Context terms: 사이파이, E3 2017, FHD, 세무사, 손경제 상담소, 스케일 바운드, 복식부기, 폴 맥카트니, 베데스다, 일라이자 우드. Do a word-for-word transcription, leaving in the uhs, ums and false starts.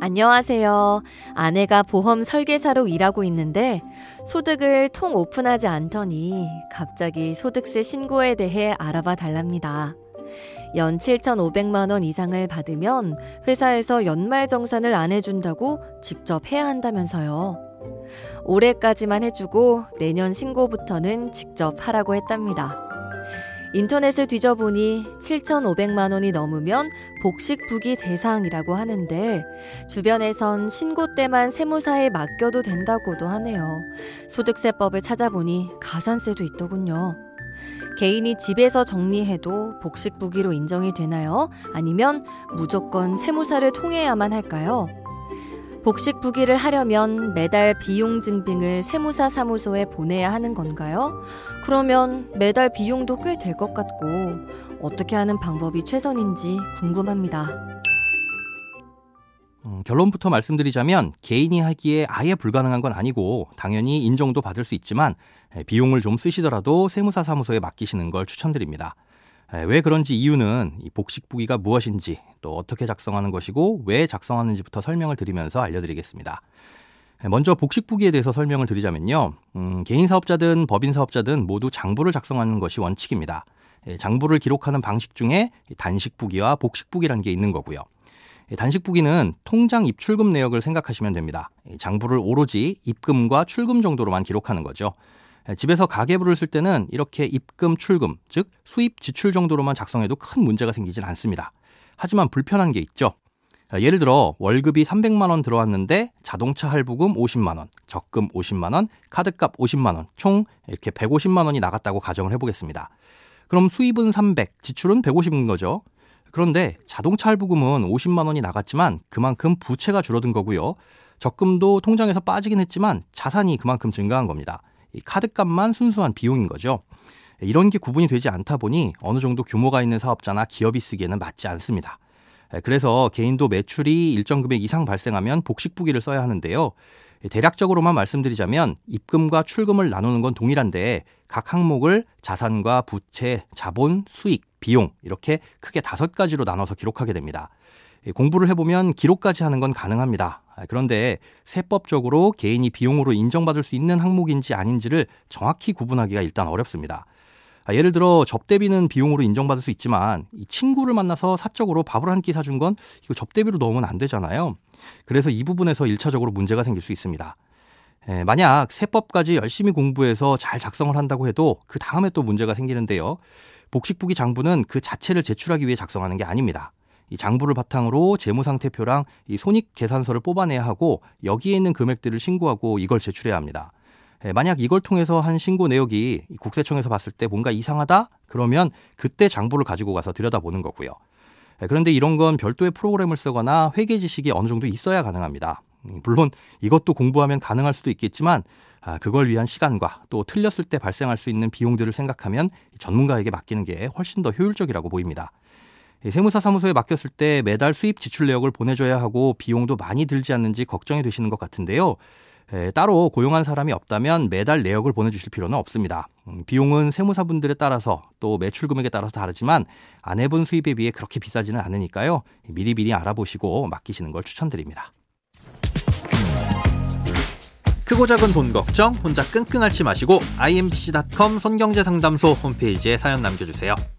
안녕하세요. 아내가 보험 설계사로 일하고 있는데 소득을 통 오픈하지 않더니 갑자기 소득세 신고에 대해 알아봐 달랍니다. 연 칠천오백만 원 이상을 받으면 회사에서 연말정산을 안 해준다고 직접 해야 한다면서요. 올해까지만 해주고 내년 신고부터는 직접 하라고 했답니다. 인터넷을 뒤져보니 칠천오백만 원이 넘으면 복식부기 대상이라고 하는데 주변에선 신고 때만 세무사에 맡겨도 된다고도 하네요. 소득세법을 찾아보니 가산세도 있더군요. 개인이 집에서 정리해도 복식부기로 인정이 되나요? 아니면 무조건 세무사를 통해야만 할까요? 복식부기를 하려면 매달 비용 증빙을 세무사 사무소에 보내야 하는 건가요? 그러면 매달 비용도 꽤 될 것 같고 어떻게 하는 방법이 최선인지 궁금합니다. 음, 결론부터 말씀드리자면 개인이 하기에 아예 불가능한 건 아니고 당연히 인정도 받을 수 있지만 비용을 좀 쓰시더라도 세무사 사무소에 맡기시는 걸 추천드립니다. 왜 그런지 이유는 이 복식부기가 무엇인지 또 어떻게 작성하는 것이고 왜 작성하는지부터 설명을 드리면서 알려드리겠습니다. 먼저 복식부기에 대해서 설명을 드리자면요. 음, 개인 사업자든 법인 사업자든 모두 장부를 작성하는 것이 원칙입니다. 장부를 기록하는 방식 중에 단식부기와 복식부기라는 게 있는 거고요. 단식부기는 통장 입출금 내역을 생각하시면 됩니다. 장부를 오로지 입금과 출금 정도로만 기록하는 거죠. 집에서 가계부를 쓸 때는 이렇게 입금, 출금, 즉 수입, 지출 정도로만 작성해도 큰 문제가 생기진 않습니다. 하지만 불편한 게 있죠. 예를 들어 월급이 삼백만 원 들어왔는데 자동차 할부금 오십만 원, 적금 오십만 원, 카드값 오십만 원, 총 이렇게 백오십만 원이 나갔다고 가정을 해보겠습니다. 그럼 수입은 삼백, 지출은 백오십인 거죠. 그런데 자동차 할부금은 오십만 원이 나갔지만 그만큼 부채가 줄어든 거고요. 적금도 통장에서 빠지긴 했지만 자산이 그만큼 증가한 겁니다. 이 카드값만 순수한 비용인 거죠. 이런 게 구분이 되지 않다 보니 어느 정도 규모가 있는 사업자나 기업이 쓰기에는 맞지 않습니다. 그래서 개인도 매출이 일정 금액 이상 발생하면 복식부기를 써야 하는데요. 대략적으로만 말씀드리자면 입금과 출금을 나누는 건 동일한데 각 항목을 자산과 부채, 자본, 수익, 비용 이렇게 크게 다섯 가지로 나눠서 기록하게 됩니다. 공부를 해보면 기록까지 하는 건 가능합니다. 그런데 세법적으로 개인이 비용으로 인정받을 수 있는 항목인지 아닌지를 정확히 구분하기가 일단 어렵습니다. 예를 들어 접대비는 비용으로 인정받을 수 있지만 이 친구를 만나서 사적으로 밥을 한 끼 사준 건 이거 접대비로 넣으면 안 되잖아요. 그래서 이 부분에서 일차적으로 문제가 생길 수 있습니다. 만약 세법까지 열심히 공부해서 잘 작성을 한다고 해도 그 다음에 또 문제가 생기는데요. 복식부기 장부는 그 자체를 제출하기 위해 작성하는 게 아닙니다. 이 장부를 바탕으로 재무상태표랑 이 손익계산서를 뽑아내야 하고 여기에 있는 금액들을 신고하고 이걸 제출해야 합니다. 만약 이걸 통해서 한 신고 내역이 국세청에서 봤을 때 뭔가 이상하다? 그러면 그때 장부를 가지고 가서 들여다보는 거고요. 그런데 이런 건 별도의 프로그램을 쓰거나 회계 지식이 어느 정도 있어야 가능합니다. 물론 이것도 공부하면 가능할 수도 있겠지만 그걸 위한 시간과 또 틀렸을 때 발생할 수 있는 비용들을 생각하면 전문가에게 맡기는 게 훨씬 더 효율적이라고 보입니다. 세무사 사무소에 맡겼을 때 매달 수입 지출 내역을 보내줘야 하고 비용도 많이 들지 않는지 걱정이 되시는 것 같은데요. 따로 고용한 사람이 없다면 매달 내역을 보내주실 필요는 없습니다. 비용은 세무사분들에 따라서 또 매출 금액에 따라서 다르지만 안 해본 수입에 비해 그렇게 비싸지는 않으니까요. 미리미리 알아보시고 맡기시는 걸 추천드립니다. 크고 작은 돈 걱정 혼자 끙끙 앓지 마시고 아이엠비씨 닷컴 손경제 상담소 홈페이지에 사연 남겨주세요.